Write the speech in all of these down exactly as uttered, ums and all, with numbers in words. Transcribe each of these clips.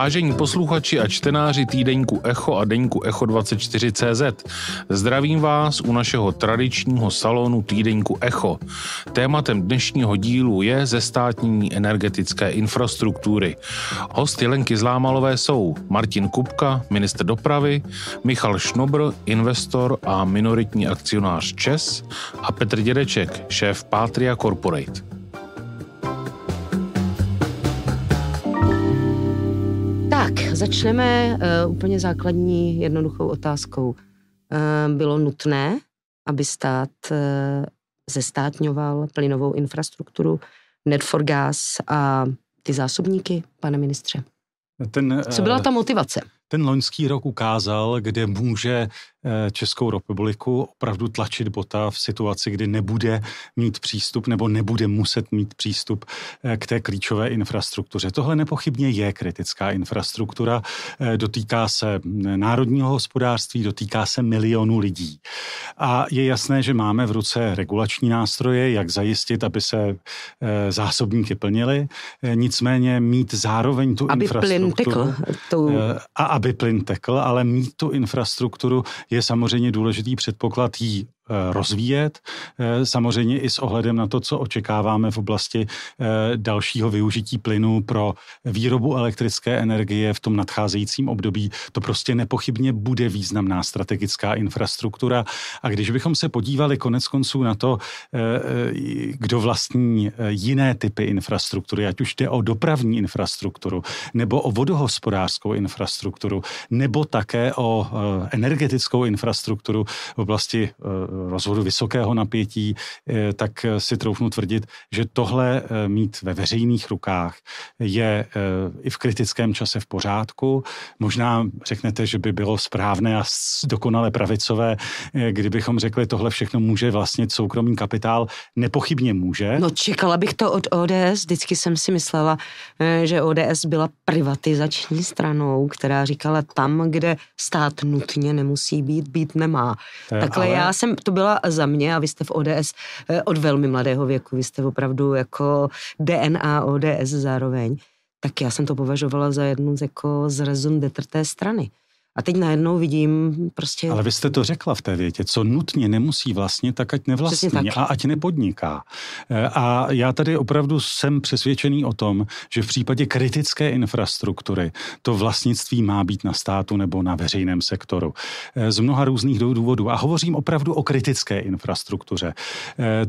Vážení posluchači a čtenáři Týdeníku Echo a Deníku Echo dvacet čtyři tečka cé zet, zdravím vás u našeho tradičního salonu Týdeníku Echo. Tématem dnešního dílu je zestátnění energetické infrastruktury. Hosty Lenky Zlámalové jsou Martin Kupka, ministr dopravy, Michal Šnobr, investor a minoritní akcionář ČES a Petr Dědeček, šéf Patria Corporate. Tak, začneme uh, úplně základní jednoduchou otázkou. Uh, bylo nutné, aby stát uh, zestátňoval plynovou infrastrukturu, NetforGas a ty zásobníky, pane ministře? Ten, Co byla ta motivace? Ten loňský rok ukázal, kde může Českou republiku opravdu tlačit bota v situaci, kdy nebude mít přístup nebo nebude muset mít přístup k té klíčové infrastruktuře. Tohle nepochybně je kritická infrastruktura, dotýká se národního hospodářství, dotýká se milionů lidí. A je jasné, že máme v ruce regulační nástroje, jak zajistit, aby se zásobníky plnily, nicméně mít zároveň tu aby infrastrukturu. Plyn tekl, tou... A aby plyn tekl, ale mít tu infrastrukturu je samozřejmě důležitý předpoklad jí rozvíjet, samozřejmě i s ohledem na to, co očekáváme v oblasti dalšího využití plynu pro výrobu elektrické energie v tom nadcházejícím období. To prostě nepochybně bude významná strategická infrastruktura. A když bychom se podívali konec konců na to, kdo vlastní jiné typy infrastruktury, ať už jde o dopravní infrastrukturu, nebo o vodohospodářskou infrastrukturu, nebo také o energetickou infrastrukturu v oblasti rozvodu vysokého napětí, tak si troufnu tvrdit, že tohle mít ve veřejných rukách je i v kritickém čase v pořádku. Možná řeknete, že by bylo správné a dokonale pravicové, kdybychom řekli, tohle všechno může vlastnit soukromý kapitál. Nepochybně může. No čekala bych to od O D S. Vždycky jsem si myslela, že O D S byla privatizační stranou, která říkala tam, kde stát nutně nemusí být, být nemá. Takhle Ale... já jsem To byla za mě, a vy jste v O D S od velmi mladého věku, vy jste opravdu jako D N A O D S zároveň, tak já jsem to považovala za jednu z, jako z raison d'être té strany. A teď najednou vidím prostě... Ale vy jste to řekla v té větě, co nutně nemusí vlastnit, tak ať nevlastní a ať nepodniká. A já tady opravdu jsem přesvědčený o tom, že v případě kritické infrastruktury to vlastnictví má být na státu nebo na veřejném sektoru. Z mnoha různých důvodů. A hovořím opravdu o kritické infrastruktuře.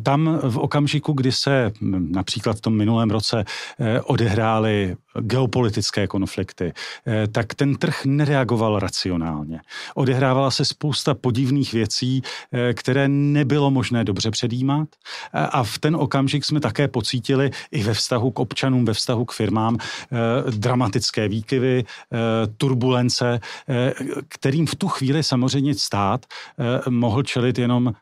Tam v okamžiku, kdy se například v tom minulém roce odehrály geopolitické konflikty, tak ten trh nereagoval racionálně. Odehrávala se spousta podivných věcí, které nebylo možné dobře předjímat, a v ten okamžik jsme také pocítili i ve vztahu k občanům, ve vztahu k firmám dramatické výkyvy, turbulence, kterým v tu chvíli samozřejmě stát mohl čelit jenom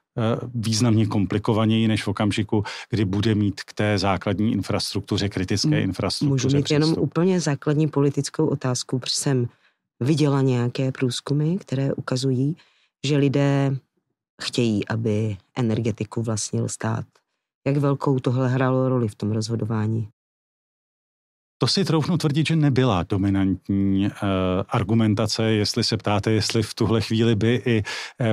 významně komplikovaněji než v okamžiku, kdy bude mít k té základní infrastruktuře, kritické infrastruktuře. Můžu mít přístup. Jenom úplně základní politickou otázku, protože jsem viděla nějaké průzkumy, které ukazují, že lidé chtějí, aby energetiku vlastnil stát. Jak velkou tohle hrálo roli v tom rozhodování? To si troufnu tvrdit, že nebyla dominantní e, argumentace, jestli se ptáte, jestli v tuhle chvíli by i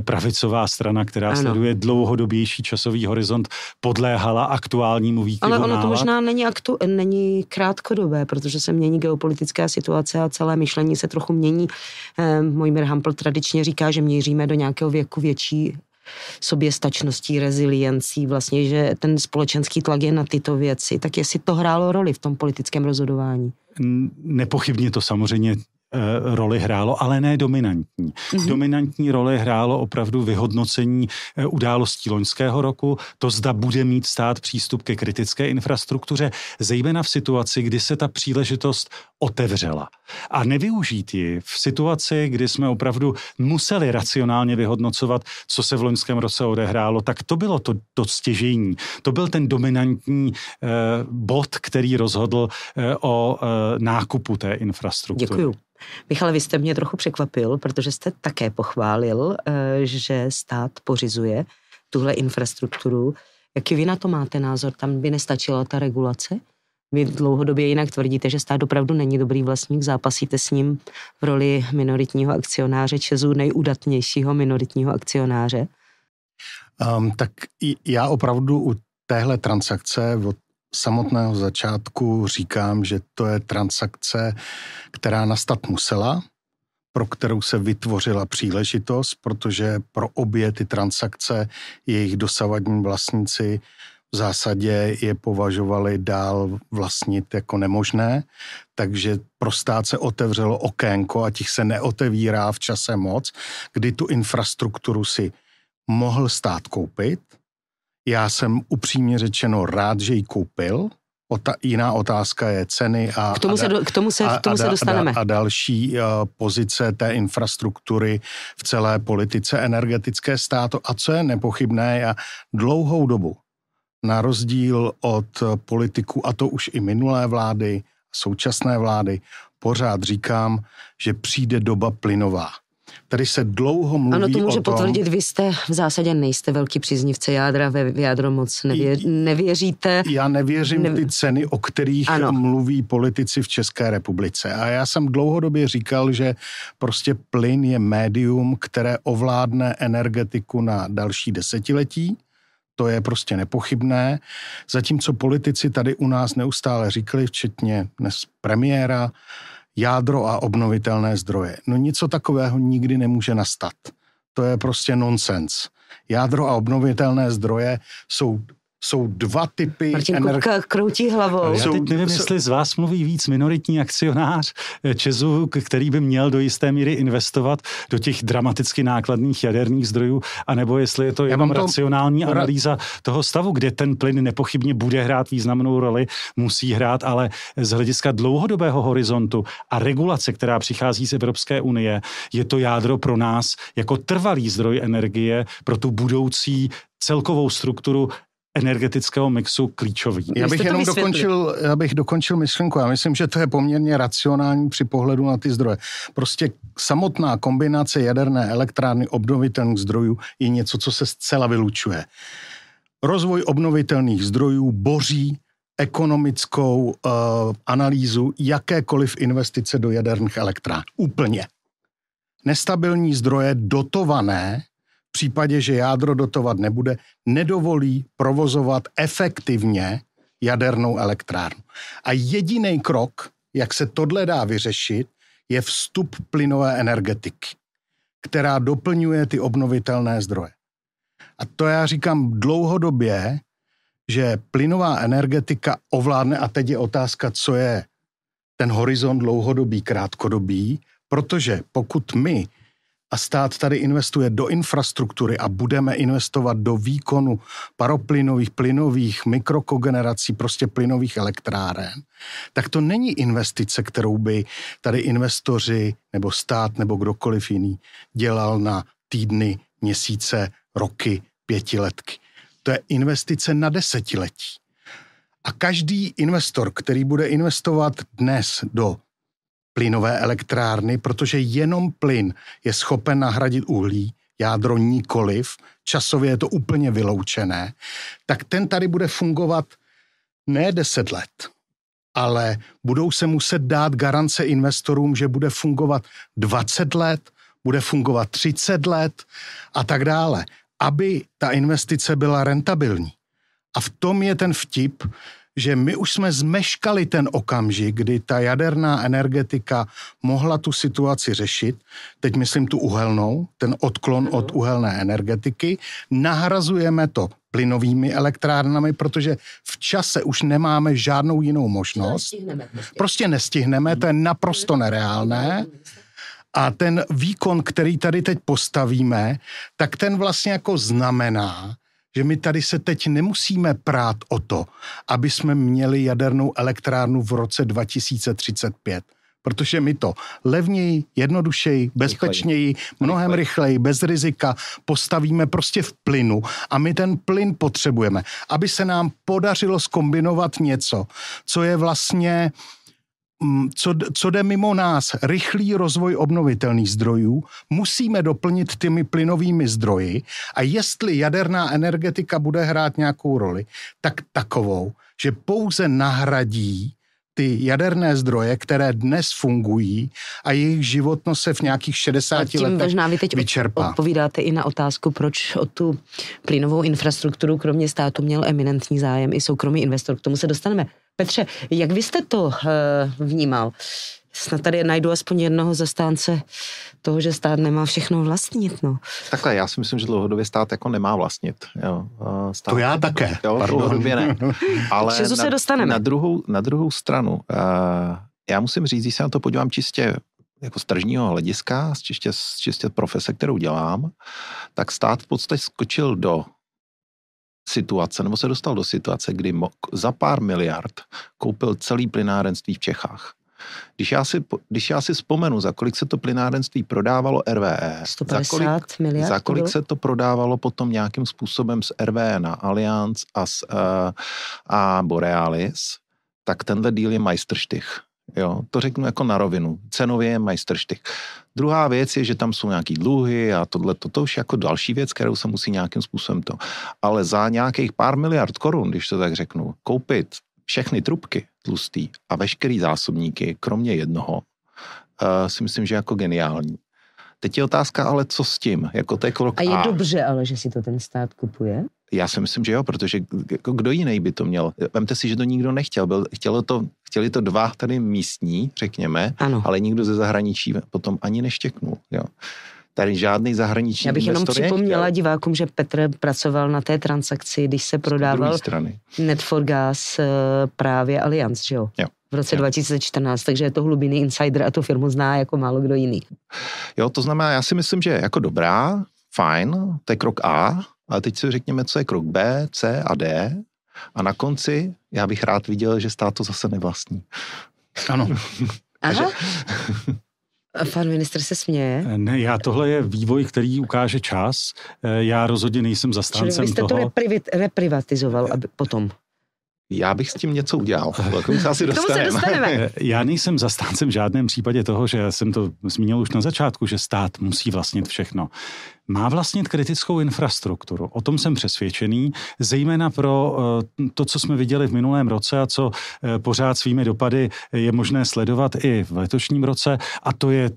pravicová strana, která ano. sleduje dlouhodobější časový horizont, podléhala aktuálnímu výkyvu. Ale ono nálad. To možná není, aktu, není krátkodobé, protože se mění geopolitická situace a celé myšlení se trochu mění. E, Mojmír Hampl tradičně říká, že míříme do nějakého věku větší soběstačností, reziliencí, vlastně, že ten společenský tlak je na tyto věci. Tak jestli to hrálo roli v tom politickém rozhodování? Nepochybně to samozřejmě roli hrálo, ale ne dominantní. Mm-hmm. Dominantní roli hrálo opravdu vyhodnocení událostí loňského roku, to zda bude mít stát přístup ke kritické infrastruktuře, zejména v situaci, kdy se ta příležitost otevřela. A nevyužít ji v situaci, kdy jsme opravdu museli racionálně vyhodnocovat, co se v loňském roce odehrálo, tak to bylo to, to stěžejní. To byl ten dominantní eh, bod, který rozhodl eh, o eh, nákupu té infrastruktury. Děkuju. Michale, vy jste mě trochu překvapil, protože jste také pochválil, že stát pořizuje tuhle infrastrukturu. Jaký vy na to máte názor? Tam by nestačila ta regulace? Vy dlouhodobě jinak tvrdíte, že stát opravdu není dobrý vlastník, zápasíte s ním v roli minoritního akcionáře ČEZu, nejudatnějšího minoritního akcionáře. Um, tak já opravdu u téhle transakce od samotného začátku říkám, že to je transakce, která nastat musela, pro kterou se vytvořila příležitost, protože pro obě ty transakce jejich dosavadní vlastníci v zásadě je považovali dál vlastnit jako nemožné, takže pro stát se otevřelo okénko a těch se neotevírá v čase moc, kdy tu infrastrukturu si mohl stát koupit. Já jsem upřímně řečeno rád, že ji koupil. Ota, jiná otázka je ceny a, k tomu se, a, k tomu se, k tomu se dostaneme. A, a další uh, pozice té infrastruktury v celé politice energetické státu. A co je nepochybné, a dlouhou dobu, na rozdíl od politiků, a to už i minulé vlády, současné vlády, pořád říkám, že přijde doba plynová. Tady se dlouho mluví o tom... Ano, to může potvrdit, vy jste v zásadě nejste velký příznivce jádra, v jádro moc nevě, nevěříte. Já nevěřím nev... ty ceny, o kterých ano. mluví politici v České republice. A já jsem dlouhodobě říkal, že prostě plyn je médium, které ovládne energetiku na další desetiletí. To je prostě nepochybné. Zatímco politici tady u nás neustále říkali, včetně dnes premiéra, jádro a obnovitelné zdroje. No něco takového nikdy nemůže nastat. To je prostě nonsens. Jádro a obnovitelné zdroje jsou, jsou dva typy... Martin ener... Kupka kroutí hlavou. Já teď nevím, jestli z vás mluví víc minoritní akcionář ČEZu, který by měl do jisté míry investovat do těch dramaticky nákladných jaderných zdrojů, anebo jestli je to jenom to... racionální analýza toho stavu, kde ten plyn nepochybně bude hrát významnou roli, musí hrát, ale z hlediska dlouhodobého horizontu a regulace, která přichází z Evropské unie, je to jádro pro nás jako trvalý zdroj energie pro tu budoucí celkovou strukturu energetického mixu klíčový. Já bych jenom dokončil, já bych dokončil myšlenku. Já myslím, že to je poměrně racionální při pohledu na ty zdroje. Prostě samotná kombinace jaderné elektrárny obnovitelných zdrojů je něco, co se zcela vylučuje. Rozvoj obnovitelných zdrojů boří ekonomickou uh, analýzu jakékoliv investice do jaderných elektrán. Úplně. Nestabilní zdroje dotované v případě, že jádro dotovat nebude, nedovolí provozovat efektivně jadernou elektrárnu. A jediný krok, jak se tohle dá vyřešit, je vstup plynové energetiky, která doplňuje ty obnovitelné zdroje. A to já říkám dlouhodobě, že plynová energetika ovládne, a teď je otázka, co je ten horizont dlouhodobý, krátkodobý, protože pokud my a stát tady investuje do infrastruktury a budeme investovat do výkonu paroplynových, plynových, mikrokogenerací, prostě plynových elektráren, tak to není investice, kterou by tady investoři nebo stát nebo kdokoliv jiný dělal na týdny, měsíce, roky, pětiletky. To je investice na desetiletí. A každý investor, který bude investovat dnes do plynové elektrárny, protože jenom plyn je schopen nahradit uhlí, jádro nikoliv, časově je to úplně vyloučené, tak ten tady bude fungovat ne deset let, ale budou se muset dát garance investorům, že bude fungovat dvacet let, bude fungovat třicet let a tak dále, aby ta investice byla rentabilní. A v tom je ten vtip, že my už jsme zmeškali ten okamžik, kdy ta jaderná energetika mohla tu situaci řešit, teď myslím tu uhelnou, ten odklon od uhelné energetiky, nahrazujeme to plynovými elektrárnami, protože v čase už nemáme žádnou jinou možnost. Prostě nestihneme, to je naprosto nereálné. A ten výkon, který tady teď postavíme, tak ten vlastně jako znamená, že my tady se teď nemusíme prát o to, aby jsme měli jadernou elektrárnu v roce dva tisíce třicet pět, protože my to levněji, jednodušeji, bezpečněji, mnohem rychleji, bez rizika postavíme prostě v plynu a my ten plyn potřebujeme, aby se nám podařilo zkombinovat něco, co je vlastně... Co, co jde mimo nás, rychlý rozvoj obnovitelných zdrojů, musíme doplnit těmi plynovými zdroji a jestli jaderná energetika bude hrát nějakou roli, tak takovou, že pouze nahradí ty jaderné zdroje, které dnes fungují a jejich životnost se v nějakých šedesáti letech možná vy teď vyčerpá. Odpovídáte i na otázku, proč o tu plynovou infrastrukturu kromě státu měl eminentní zájem i soukromý investor. K tomu se dostaneme. Petře, jak vy jste to uh, vnímal? Snad tady najdu aspoň jednoho zastánce toho, že stát nemá všechno vlastnit, no. Takhle, já si myslím, že dlouhodobě stát jako nemá vlastnit. Jo. Stát, to já také. Jo, dlouhodobě ne. Ale na, se dostaneme. Na druhou, na druhou stranu, uh, já musím říct, když se na to podívám čistě jako z tržního hlediska, z čistě, z čistě profese, kterou dělám, tak stát v podstatě skočil do situace, nebo se dostal do situace, kdy mo- za pár miliard koupil celý plynárenství v Čechách. Když já, si, když já si vzpomenu, za kolik se to plynárenství prodávalo R W E, za kolik, miliard, za kolik se to prodávalo potom nějakým způsobem z R W E na Allianz a, z, a, a Borealis, tak tenhle díl je majstrštych. Jo, to řeknu jako na rovinu. Cenově je majstrštych. Druhá věc je, že tam jsou nějaký dluhy a tohle, to už jako další věc, kterou se musí nějakým způsobem to. Ale za nějakých pár miliard korun, když to tak řeknu, koupit všechny trubky tlustý a veškerý zásobníky, kromě jednoho, uh, si myslím, že jako geniální. Teď je otázka, ale co s tím? Jako to je krok A je a. dobře, ale že si to ten stát kupuje? Já si myslím, že jo, protože jako kdo jiný by to měl? Vemte si, že to nikdo nechtěl. Byl, chtělo to, chtěli to dva tady místní, řekněme, ano. Ale nikdo ze zahraničí potom ani neštěknul. Jo. Tady žádný zahraniční investor. Já bych jenom připomněla nechtěl. Divákům, že Petr pracoval na té transakci, když se prodával NetforGas právě Allianz, že jo? Jo. V roce jo. dva tisíce čtrnáct, takže je to hlubinný insider a tu firmu zná jako málo kdo jiný. Jo, to znamená, já si myslím, že jako dobrá, fajn, to je krok A, ale teď si řekněme, co je krok B, C a D a na konci já bych rád viděl, že stát to zase nevlastní. Ano. Aha. Pan ministr se směje. Ne, já tohle je vývoj, který ukáže čas. Já rozhodně nejsem zastáncem toho. Vy jste toho... to reprivit, reprivatizoval aby potom. Já bych s tím něco udělal. K tomu se asi dostaneme. Tomu se dostaneme. Já nejsem zastáncem v žádném případě toho, že jsem to zmínil už na začátku, že stát musí vlastnit všechno. Má vlastnit kritickou infrastrukturu. O tom jsem přesvědčený, zejména pro to, co jsme viděli v minulém roce a co pořád svými dopady je možné sledovat i v letošním roce, a to je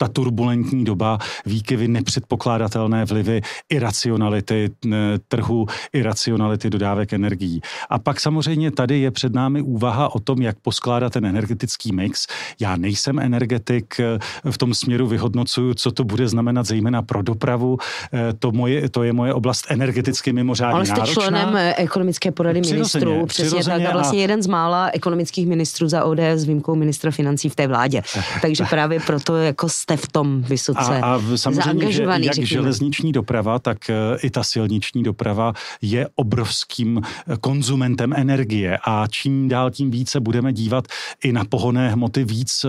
ta turbulentní doba, výkyvy, nepředpokládatelné vlivy, iracionality trhu, iracionality dodávek energií. A pak samozřejmě tady je před námi úvaha o tom, jak poskládat ten energetický mix. Já nejsem energetik, v tom směru vyhodnocuju, co to bude znamenat zejména pro dopravu. To, moje, to je moje oblast energeticky mimořádně náročná. Ale jste náročná. Členem ekonomické porady ministrů, přesně tak, a vlastně a... jeden z mála ekonomických ministrů za O D S s výjimkou ministra financí v té vládě. Takže právě proto jako jste v tom vysoce a, a samozřejmě, že jak řekněme. Železniční doprava, tak i ta silniční doprava je obrovským konzumentem energie a čím dál tím více budeme dívat i na pohonné hmoty víc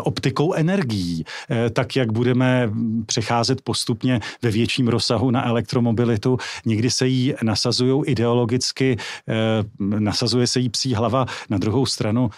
optikou energií. Tak jak budeme přecházet postupně ve větším rozsahu na elektromobilitu, někdy se jí nasazují ideologicky, nasazuje se jí psí hlava, na druhou stranu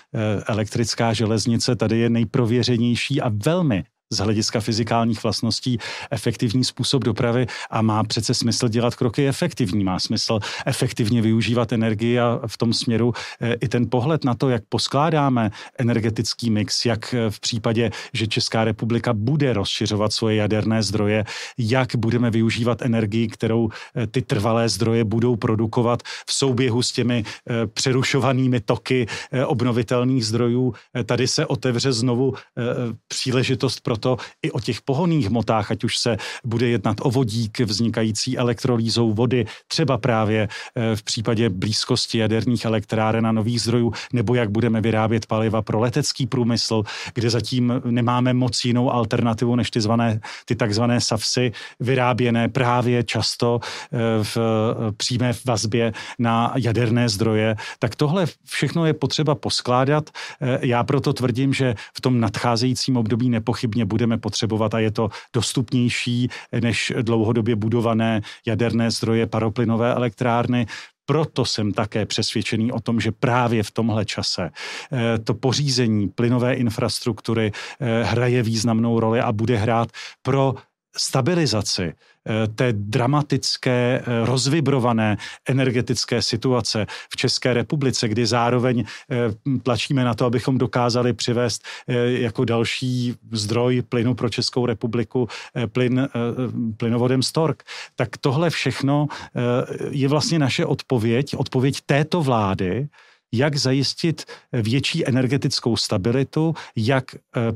elektrická železnice tady je nejprověřenější a velmi z hlediska fyzikálních vlastností efektivní způsob dopravy a má přece smysl dělat kroky efektivní. Má smysl efektivně využívat energii a v tom směru i ten pohled na to, jak poskládáme energetický mix, jak v případě, že Česká republika bude rozšiřovat svoje jaderné zdroje, jak budeme využívat energii, kterou ty trvalé zdroje budou produkovat v souběhu s těmi přerušovanými toky obnovitelných zdrojů. Tady se otevře znovu příležitost pro to i o těch pohonných hmotách, ať už se bude jednat o vodík vznikající elektrolýzou vody, třeba právě v případě blízkosti jaderných elektráren a nových zdrojů, nebo jak budeme vyrábět paliva pro letecký průmysl, kde zatím nemáme moc jinou alternativu než ty, zvané, ty takzvané SAFSy, vyráběné právě často v přímé vazbě na jaderné zdroje. Tak tohle všechno je potřeba poskládat. Já proto tvrdím, že v tom nadcházejícím období nepochybně budeme potřebovat a je to dostupnější než dlouhodobě budované jaderné zdroje, paroplynové elektrárny. Proto jsem také přesvědčený o tom, že právě v tomhle čase to pořízení plynové infrastruktury hraje významnou roli a bude hrát pro stabilizaci té dramatické, rozvibrované energetické situace v České republice, kdy zároveň tlačíme na to, abychom dokázali přivést jako další zdroj plynu pro Českou republiku plyn, plynovodem Stork. Tak tohle všechno je vlastně naše odpověď, odpověď této vlády, jak zajistit větší energetickou stabilitu, jak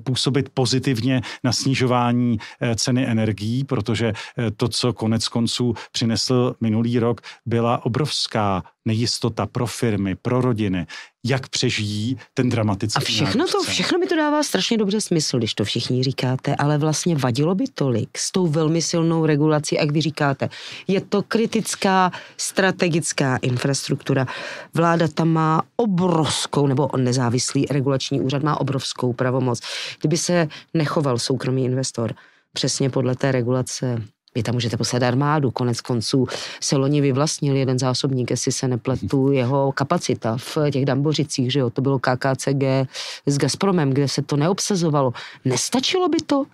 působit pozitivně na snižování ceny energií, protože to, co konec konců přinesl minulý rok, byla obrovská nejistota pro firmy, pro rodiny, jak přežijí ten dramatický A všechno to, všechno mi to dává strašně dobře smysl, když to všichni říkáte, ale vlastně vadilo by tolik s tou velmi silnou regulací, jak vy říkáte. Je to kritická strategická infrastruktura. Vláda tam má obrovskou, nebo nezávislý regulační úřad má obrovskou pravomoc. Kdyby se nechoval soukromý investor přesně podle té regulace, vy tam můžete poslat armádu, konec konců se loni vyvlastnil jeden zásobník, jestli se nepletu, jeho kapacita v těch Dambuřicích, že jo, to bylo K K C G s Gazpromem, kde se to neobsazovalo. Nestačilo by to?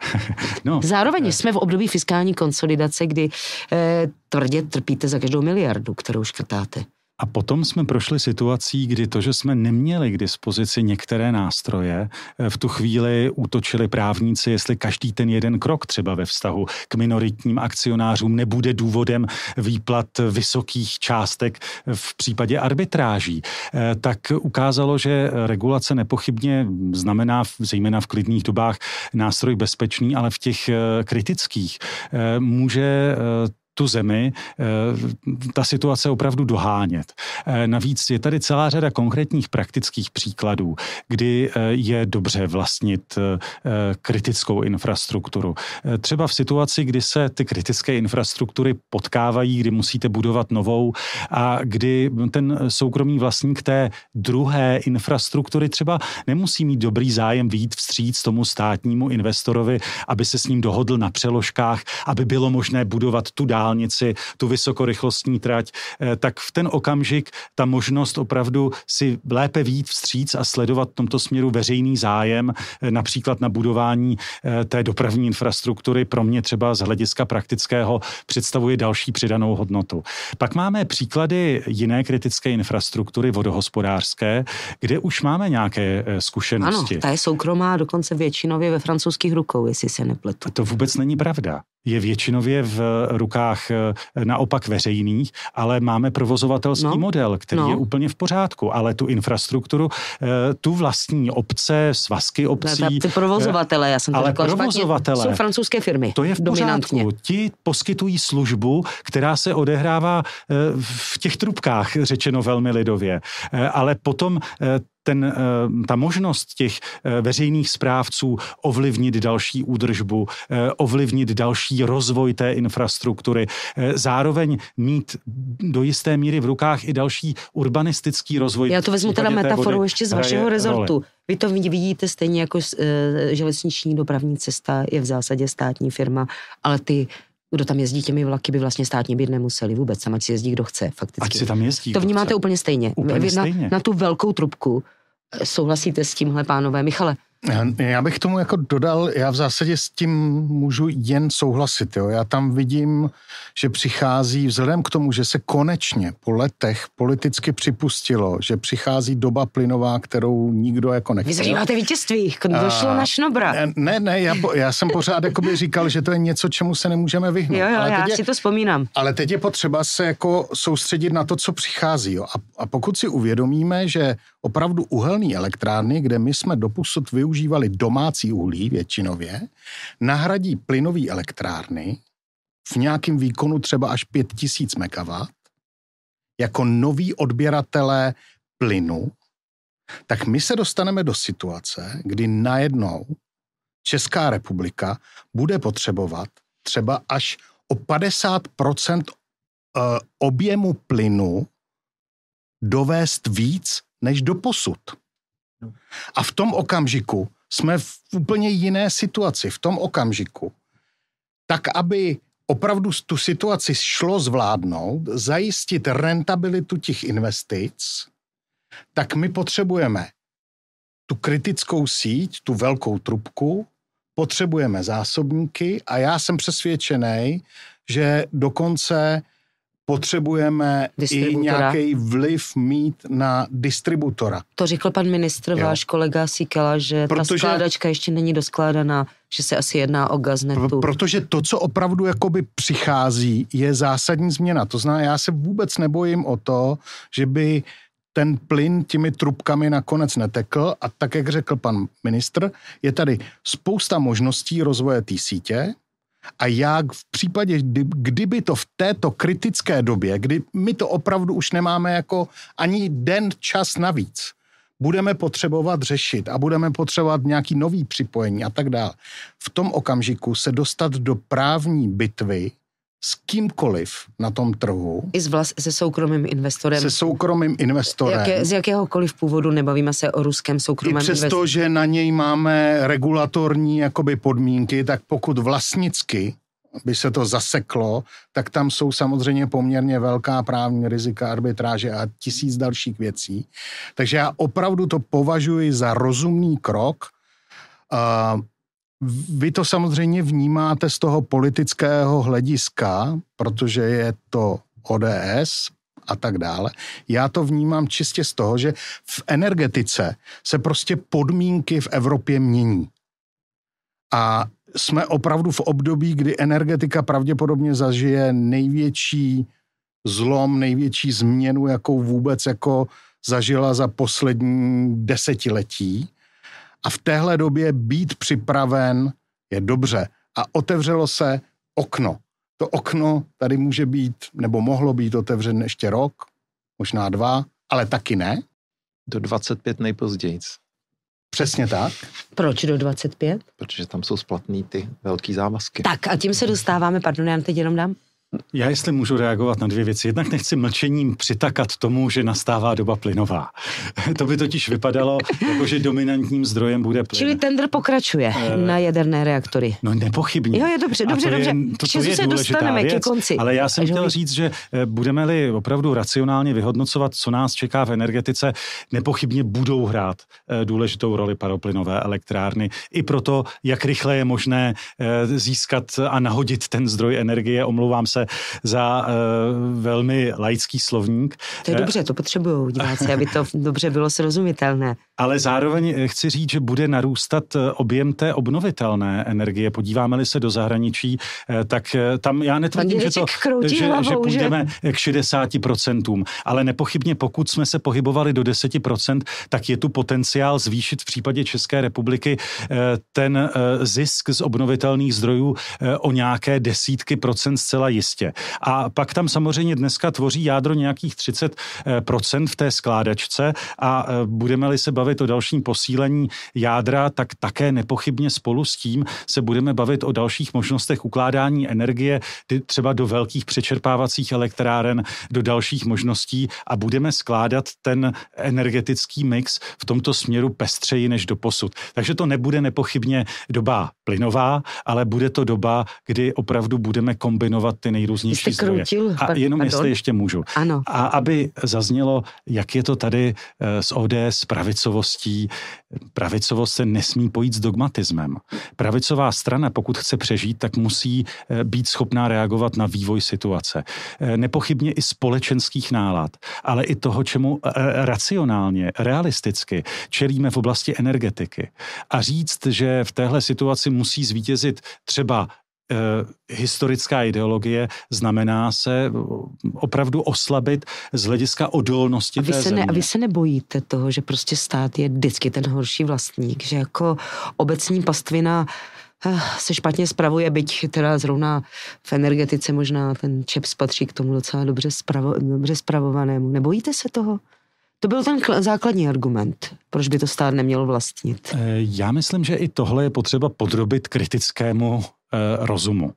No. Zároveň jsme v období fiskální konsolidace, kdy eh, tvrdě trpíte za každou miliardu, kterou škrtáte. A potom jsme prošli situací, kdy to, že jsme neměli k dispozici některé nástroje, v tu chvíli útočili právníci, jestli každý ten jeden krok třeba ve vztahu k minoritním akcionářům nebude důvodem výplat vysokých částek v případě arbitráží. Tak ukázalo, že regulace nepochybně znamená, zejména v klidných dobách, nástroj bezpečný, ale v těch kritických může tu zemi ta situace opravdu dohánět. Navíc je tady celá řada konkrétních praktických příkladů, kdy je dobře vlastnit kritickou infrastrukturu. Třeba v situaci, kdy se ty kritické infrastruktury potkávají, kdy musíte budovat novou a kdy ten soukromý vlastník té druhé infrastruktury třeba nemusí mít dobrý zájem vyjít vstříc tomu státnímu investorovi, aby se s ním dohodl na přeložkách, aby bylo možné budovat tu dál tu vysokorychlostní trať, tak v ten okamžik ta možnost opravdu si lépe vyjít vstříc a sledovat v tomto směru veřejný zájem, například na budování té dopravní infrastruktury, pro mě třeba z hlediska praktického představuje další přidanou hodnotu. Pak máme příklady jiné kritické infrastruktury vodohospodářské, kde už máme nějaké zkušenosti. Ano, ta je soukromá, dokonce většinově ve francouzských rukou, jestli se nepletu. To vůbec není pravda. Je většinově v rukách naopak veřejných, ale máme provozovatelský no, model, který no. je úplně v pořádku, ale tu infrastrukturu, tu vlastní obce, svazky obcí. No, ty provozovatele, já jsem to řekla špatně, jsou francouzské firmy. To je v dominantně. pořádku. Ti poskytují službu, která se odehrává v těch trubkách, řečeno velmi lidově. Ale potom Ten, ta možnost těch veřejných správců ovlivnit další údržbu, ovlivnit další rozvoj té infrastruktury, zároveň mít do jisté míry v rukách i další urbanistický rozvoj. Já to vezmu teda metaforou ještě z vašeho rezortu. Role. Vy to vidíte stejně jako železniční dopravní cesta je v zásadě státní firma, ale ty kdo tam jezdí těmi vlaky, by vlastně státně být nemuseli vůbec. Samač si jezdí, kdo chce, fakticky. Ať si tam jezdí, to vnímáte úplně stejně. Úplně Vy stejně. Na, na tu velkou trubku souhlasíte s tímhle, pánové. Michale? Já, já bych tomu jako dodal, já v zásadě s tím můžu jen souhlasit. Jo. Já tam vidím, že přichází, vzhledem k tomu, že se konečně po letech politicky připustilo, že přichází doba plynová, kterou nikdo jako nechce. Vy zažíváte vítězství, došlo na Šnobra. Ne, ne, já, já jsem pořád jakoby říkal, že to je něco, čemu se nemůžeme vyhnout. Jo, jo, ale já si je, to vzpomínám. Ale teď je potřeba se jako soustředit na to, co přichází. Jo. A, a pokud si uvědomíme, že opravdu uhelný elektrárny, kde my jsme doposud využívali domácí uhlí většinově, nahradí plynové elektrárny v nějakém výkonu třeba až pět tisíc megawattů jako noví odběratelé plynu, tak my se dostaneme do situace, kdy najednou Česká republika bude potřebovat třeba až o padesát procent objemu plynu dovést víc než doposud. A v tom okamžiku jsme v úplně jiné situaci. V tom okamžiku, tak aby opravdu tu situaci šlo zvládnout, zajistit rentabilitu těch investic, tak my potřebujeme tu kritickou síť, tu velkou trubku, potřebujeme zásobníky a já jsem přesvědčený, že dokonce potřebujeme i nějaký vliv mít na distributora. To řekl pan ministr, jo. váš kolega Síkela, že protože, ta skládačka ještě není doskládaná, že se asi jedná o Gaznetu. Pro, protože to, co opravdu jakoby přichází, je zásadní změna. To znamená, já se vůbec nebojím o to, že by ten plyn těmi trubkami nakonec netekl a tak, jak řekl pan ministr, je tady spousta možností rozvoje té sítě. A já v případě, kdyby to v této kritické době, kdy my to opravdu už nemáme jako ani den čas navíc, budeme potřebovat řešit a budeme potřebovat nějaký nový připojení a tak dále. V tom okamžiku se dostat do právní bitvy s kýmkoliv na tom trhu. I s vlast, se soukromým investorem. Se soukromým investorem. Jak je, z jakéhokoliv původu nebavíme se o ruském soukromém investoru. I přesto, invest... že na něj máme regulatorní jakoby podmínky, tak pokud vlastnicky by se to zaseklo, tak tam jsou samozřejmě poměrně velká právní rizika, arbitráže a tisíc dalších věcí. Takže já opravdu to považuji za rozumný krok. Uh, Vy to samozřejmě vnímáte z toho politického hlediska, protože je to O D S a tak dále. Já to vnímám čistě z toho, že v energetice se prostě podmínky v Evropě mění. A jsme opravdu v období, kdy energetika pravděpodobně zažije největší zlom, největší změnu, jakou vůbec jako zažila za poslední desetiletí. A v téhle době být připraven je dobře. A otevřelo se okno. To okno tady může být, nebo mohlo být otevřeno ještě rok, možná dva, ale taky ne. Do dvacet pět nejpozději. Přesně tak. Proč do dvacet pět? Protože tam jsou splatný ty velký závazky. Tak a tím se dostáváme, pardon, já teď jenom dám. Já jestli můžu reagovat na dvě věci. Jednak nechci mlčením přitakat tomu, že nastává doba plynová. To by totiž vypadalo, jako že dominantním zdrojem bude plyn. Čili tender pokračuje e... na jaderné reaktory. No nepochybně. Jo, je dobře, dobře, dobře. To, to je se dostaneme věc, ke konci. Ale já jsem Až chtěl my... říct, že budeme-li opravdu racionálně vyhodnocovat, co nás čeká v energetice, nepochybně budou hrát důležitou roli paroplynové elektrárny. I proto, jak rychle je možné získat a nahodit ten zdroj energie, omlouvám se za uh, velmi laický slovník. To je dobře, to potřebují diváci, aby to dobře bylo srozumitelné. Ale zároveň chci říct, že bude narůstat objem té obnovitelné energie. Podíváme-li se do zahraničí, tak tam já netvrdím, že, to, že, hlavou, že půjdeme že? k šedesáti procentům, ale nepochybně pokud jsme se pohybovali do deseti procent, tak je tu potenciál zvýšit v případě České republiky ten zisk z obnovitelných zdrojů o nějaké desítky procent zcela jistě. A pak tam samozřejmě dneska tvoří jádro nějakých třicet procent v té skládačce a budeme-li se bavit o dalším posílení jádra, tak také nepochybně spolu s tím se budeme bavit o dalších možnostech ukládání energie, třeba do velkých přečerpávacích elektráren, do dalších možností a budeme skládat ten energetický mix v tomto směru pestřeji než doposud. Takže to nebude nepochybně doba plynová, ale bude to doba, kdy opravdu budeme kombinovat ty nejrůznější zdroje. A jenom pardon. Jestli ještě můžu. Ano. A aby zaznělo, jak je to tady s O D S pravicovostí. Pravicovost se nesmí pojít s dogmatismem. Pravicová strana, pokud chce přežít, tak musí být schopná reagovat na vývoj situace. Nepochybně i společenských nálad, ale i toho, čemu racionálně, realisticky čelíme v oblasti energetiky. A říct, že v téhle situaci musí zvítězit třeba historická ideologie, znamená se opravdu oslabit z hlediska odolnosti té země. A vy se nebojíte toho, že prostě stát je vždycky ten horší vlastník, že jako obecní pastvina se špatně spravuje, byť teda zrovna v energetice možná ten ČEPS patří k tomu docela dobře, spravo, dobře spravovanému. Nebojíte se toho? To byl ten základní argument, proč by to stát neměl vlastnit. Já myslím, že i tohle je potřeba podrobit kritickému rozumu.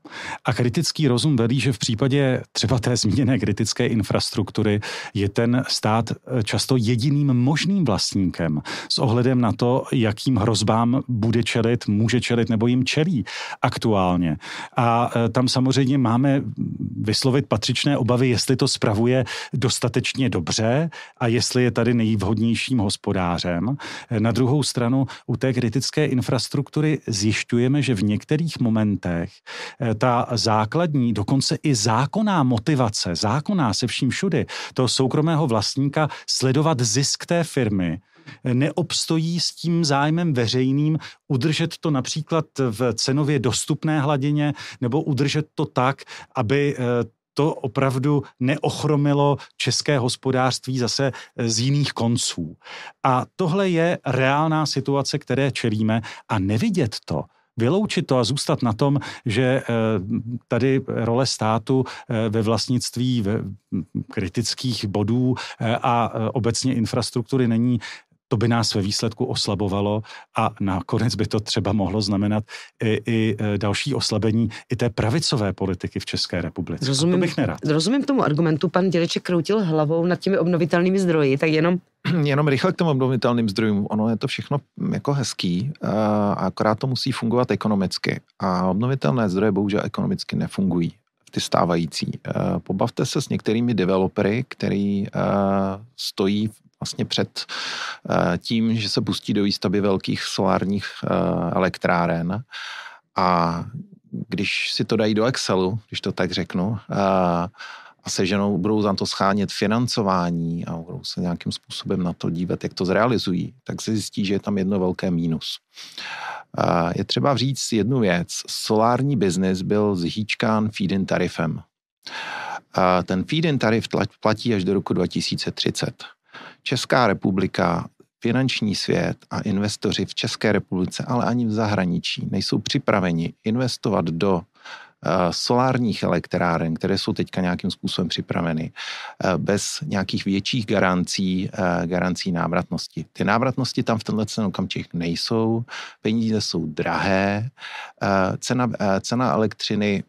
A kritický rozum velí, že v případě třeba té zmíněné kritické infrastruktury je ten stát často jediným možným vlastníkem s ohledem na to, jakým hrozbám bude čelit, může čelit nebo jim čelí aktuálně. A tam samozřejmě máme vyslovit patřičné obavy, jestli to spravuje dostatečně dobře a jestli je tady nejvhodnějším hospodářem. Na druhou stranu u té kritické infrastruktury zjišťujeme, že v některých momentech ta základní, dokonce i zákonná motivace, zákonná se vším všudy, toho soukromého vlastníka sledovat zisk té firmy, neobstojí s tím zájmem veřejným udržet to například v cenově dostupné hladině nebo udržet to tak, aby to opravdu neochromilo české hospodářství zase z jiných konců. A tohle je reálná situace, které čelíme a nevidět to, vyloučit to a zůstat na tom, že tady role státu ve vlastnictví kritických bodů a obecně infrastruktury není, to by nás ve výsledku oslabovalo a nakonec by to třeba mohlo znamenat i, i další oslabení i té pravicové politiky v České republice. Rozumím, to bych nerad. Rozumím tomu argumentu, pan Dědeček kroutil hlavou nad těmi obnovitelnými zdroji, tak jenom... Jenom rychle k tomu obnovitelným zdrojům. Ono je to všechno jako hezký, a akorát to musí fungovat ekonomicky. A obnovitelné zdroje bohužel ekonomicky nefungují, ty stávající. Pobavte se s některými developery, který stojí vlastně před tím, že se pustí do výstavby velkých solárních elektráren a když si to dají do Excelu, když to tak řeknu, a seženou, budou za to schánět financování a budou se nějakým způsobem na to dívat, jak to zrealizují, tak se zjistí, že je tam jedno velké mínus. Je třeba říct jednu věc. Solární biznis byl zhýčkán feed-in tarifem. Ten feed-in tarif platí až do roku dva tisíce třicet. Česká republika, finanční svět a investoři v České republice, ale ani v zahraničí, nejsou připraveni investovat do uh, solárních elektráren, které jsou teďka nějakým způsobem připraveny, uh, bez nějakých větších garancí, uh, garancí návratnosti. Ty návratnosti tam v tenhle ten okamžik nejsou, peníze jsou drahé, uh, cena, uh, cena elektřiny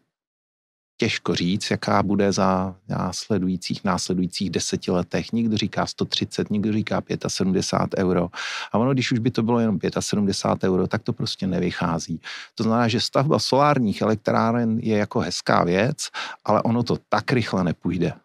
těžko říct, jaká bude za následujících, následujících deseti letech. Někdo říká sto třicet, někdo říká sedmdesát pět euro. A ono, když už by to bylo jenom sedmdesát pět euro, tak to prostě nevychází. To znamená, že stavba solárních elektráren je jako hezká věc, ale ono to tak rychle nepůjde.